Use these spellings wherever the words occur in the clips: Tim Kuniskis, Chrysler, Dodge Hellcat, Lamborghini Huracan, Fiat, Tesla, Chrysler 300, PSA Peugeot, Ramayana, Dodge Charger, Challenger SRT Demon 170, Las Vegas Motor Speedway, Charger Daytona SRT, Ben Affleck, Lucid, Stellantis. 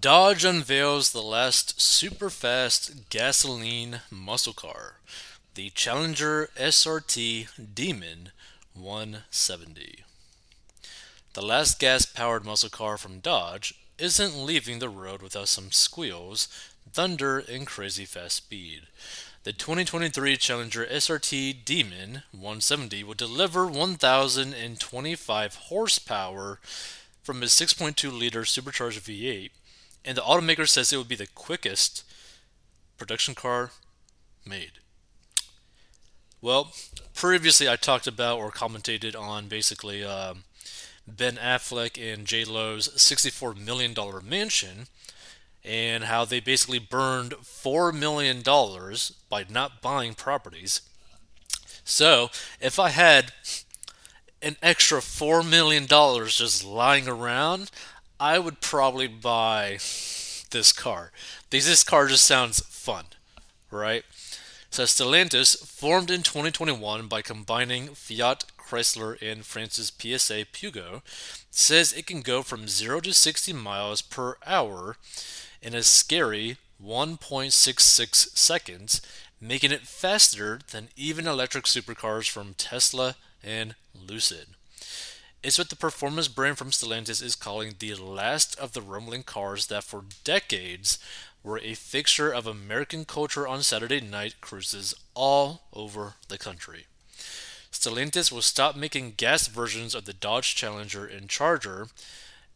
Dodge unveils the last super-fast gasoline muscle car, the Challenger SRT Demon 170. The last gas-powered muscle car from Dodge isn't leaving the road without some squeals, thunder, and crazy fast speed. The 2023 Challenger SRT Demon 170 will deliver 1,025 horsepower from its 6.2-liter supercharged V8, and the automaker says it will be the quickest production car made. Well, previously I talked about or commentated on basically Ben Affleck and J-Lo's $64 million mansion, and how they basically burned $4 million by not buying properties. So, if I had an extra $4 million just lying around, I would probably buy this car. Because this car just sounds fun, right? So Stellantis, formed in 2021 by combining Fiat, Chrysler, and France's PSA Peugeot, says it can go from 0 to 60 miles per hour in a scary 1.66 seconds, making it faster than even electric supercars from Tesla and Lucid. It's what the performance brand from Stellantis is calling the last of the rumbling cars that for decades were a fixture of American culture on Saturday night cruises all over the country. Stellantis will stop making gas versions of the Dodge Challenger and Charger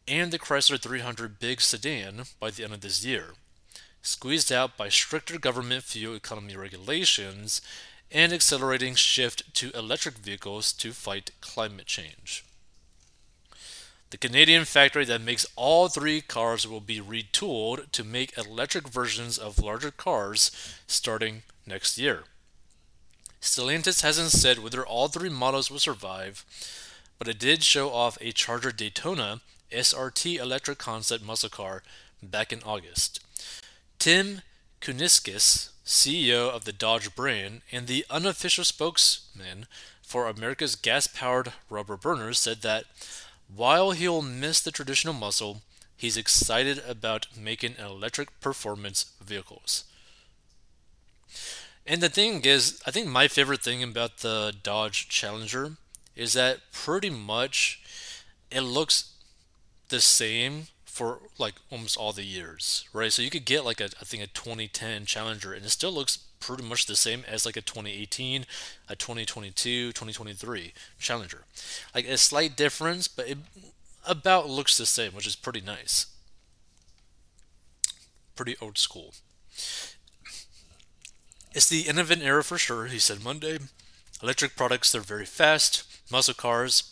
and the Chrysler 300 big sedan by the end of this year, squeezed out by stricter government fuel economy regulations and accelerating shift to electric vehicles to fight climate change. The Canadian factory that makes all three cars will be retooled to make electric versions of larger cars starting next year. Stellantis hasn't said whether all three models will survive, but it did show off a Charger Daytona SRT electric concept muscle car back in August. Tim Kuniskis, CEO of the Dodge brand and the unofficial spokesman for America's gas-powered rubber burners, said that while he'll miss the traditional muscle, he's excited about making electric performance vehicles. And the thing is, I think my favorite thing about the Dodge Challenger is that pretty much it looks the same for like almost all the years, right? So you could get like I think a 2010 Challenger and it still looks pretty much the same as like a 2018, a 2022, 2023 Challenger. Like a slight difference, but it about looks the same, which is pretty nice. Pretty old school. It's the end of an era for sure, he said Monday. Electric products, they're very fast. Muscle cars,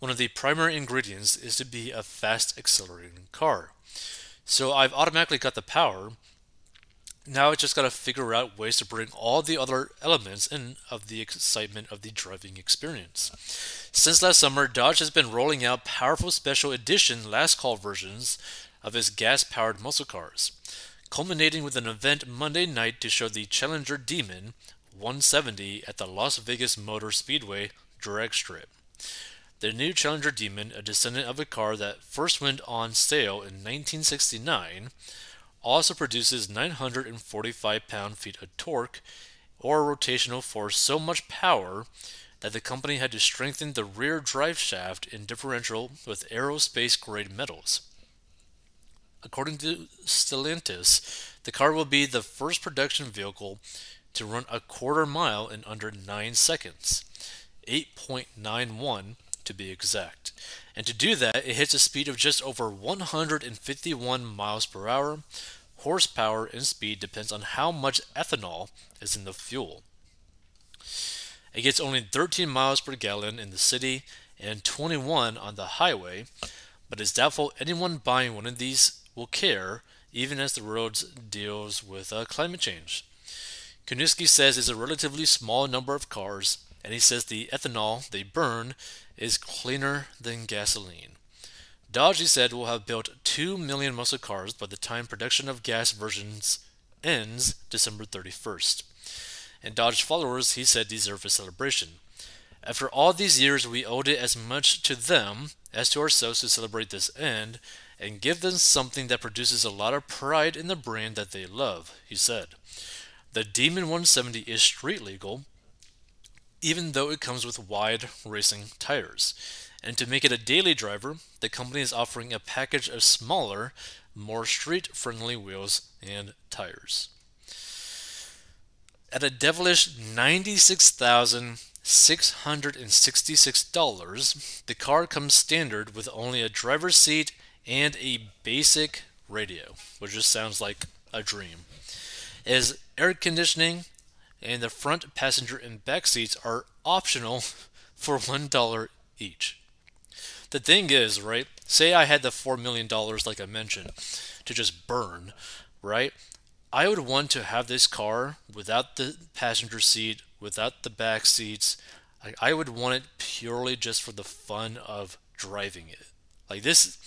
one of the primary ingredients is to be a fast accelerating car. So I've automatically got the power. Now I just got to figure out ways to bring all the other elements in of the excitement of the driving experience. Since last summer, Dodge has been rolling out powerful special edition last call versions of its gas-powered muscle cars, culminating with an event Monday night to show the Challenger Demon 170 at the Las Vegas Motor Speedway drag strip. The new Challenger Demon, a descendant of a car that first went on sale in 1969, also produces 945 pound-feet of torque, or rotational force, so much power that the company had to strengthen the rear drive shaft and differential with aerospace-grade metals. According to Stellantis, the car will be the first production vehicle to run a quarter mile in under 9 seconds, 8.91 to be exact. And to do that, it hits a speed of just over 151 miles per hour. Horsepower and speed depends on how much ethanol is in the fuel. It gets only 13 miles per gallon in the city and 21 on the highway, but it's doubtful anyone buying one of these will care, even as the roads deals with climate change. Kuniski says it's a relatively small number of cars, and he says the ethanol they burn is cleaner than gasoline. Dodge, he said, will have built 2 million muscle cars by the time production of gas versions ends December 31st. And Dodge followers, he said, deserve a celebration. After all these years, we owed it as much to them as to ourselves to celebrate this end, and give them something that produces a lot of pride in the brand that they love, he said. The Demon 170 is street legal, even though it comes with wide racing tires. And to make it a daily driver, the company is offering a package of smaller, more street-friendly wheels and tires. At a devilish $96,666, the car comes standard with only a driver's seat and a basic radio, which just sounds like a dream. It has air conditioning, and the front passenger and back seats are optional for $1 each. The thing is, right, say I had the $4 million, like I mentioned, to just burn, right? I would want to have this car without the passenger seat, without the back seats. I would want it purely just for the fun of driving it. Like this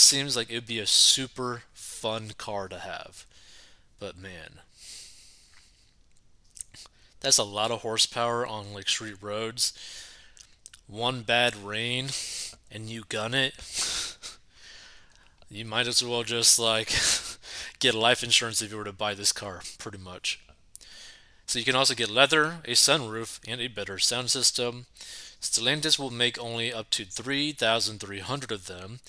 seems like it would be a super fun car to have. But man, that's a lot of horsepower on like street roads. One bad rain and you gun it, you might as well just like get life insurance if you were to buy this car, pretty much. So you can also get leather, a sunroof, and a better sound system. Stellantis will make only up to 3,300 of them,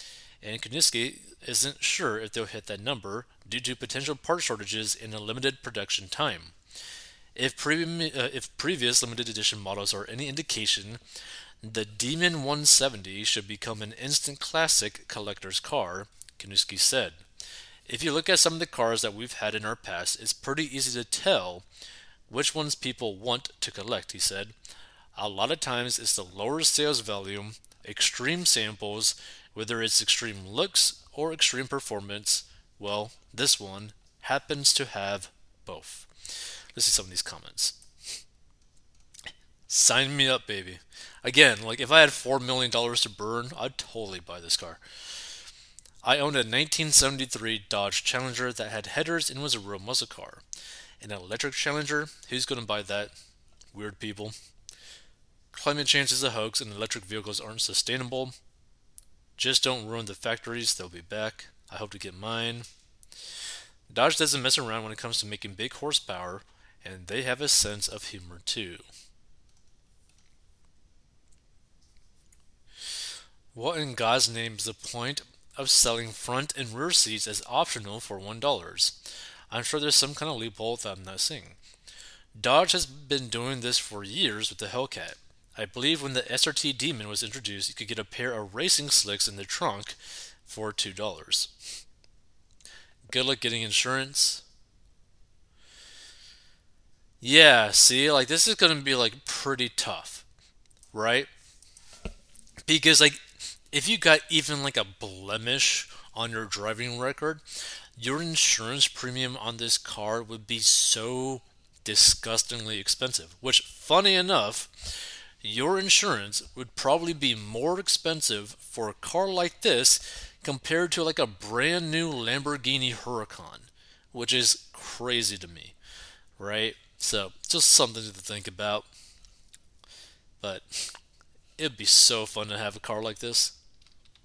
and Kuniskis isn't sure if they'll hit that number due to potential part shortages in a limited production time. If previous limited edition models are any indication, the Demon 170 should become an instant classic collector's car, Kuniskis said. If you look at some of the cars that we've had in our past, it's pretty easy to tell which ones people want to collect, he said. A lot of times it's the lower sales volume, extreme samples, whether it's extreme looks or extreme performance. Well, this one happens to have both. Let's see some of these comments. Sign me up, baby. Again, like if I had $4 million to burn, I'd totally buy this car. I owned a 1973 Dodge Challenger that had headers and was a real muscle car. An electric Challenger? Who's going to buy that? Weird people. Climate change is a hoax and electric vehicles aren't sustainable. Just don't ruin the factories, they'll be back. I hope to get mine. Dodge doesn't mess around when it comes to making big horsepower, and they have a sense of humor too. What in God's name is the point of selling front and rear seats as optional for $1? I'm sure there's some kind of loophole that I'm not seeing. Dodge has been doing this for years with the Hellcat. I believe when the SRT Demon was introduced, you could get a pair of racing slicks in the trunk for $2. Good luck getting insurance. Yeah, see, like this is going to be like pretty tough, right? Because like, if you got even like a blemish on your driving record, your insurance premium on this car would be so disgustingly expensive, which funny enough, your insurance would probably be more expensive for a car like this compared to like a brand new Lamborghini Huracan, which is crazy to me, right? So just something to think about, but it'd be so fun to have a car like this.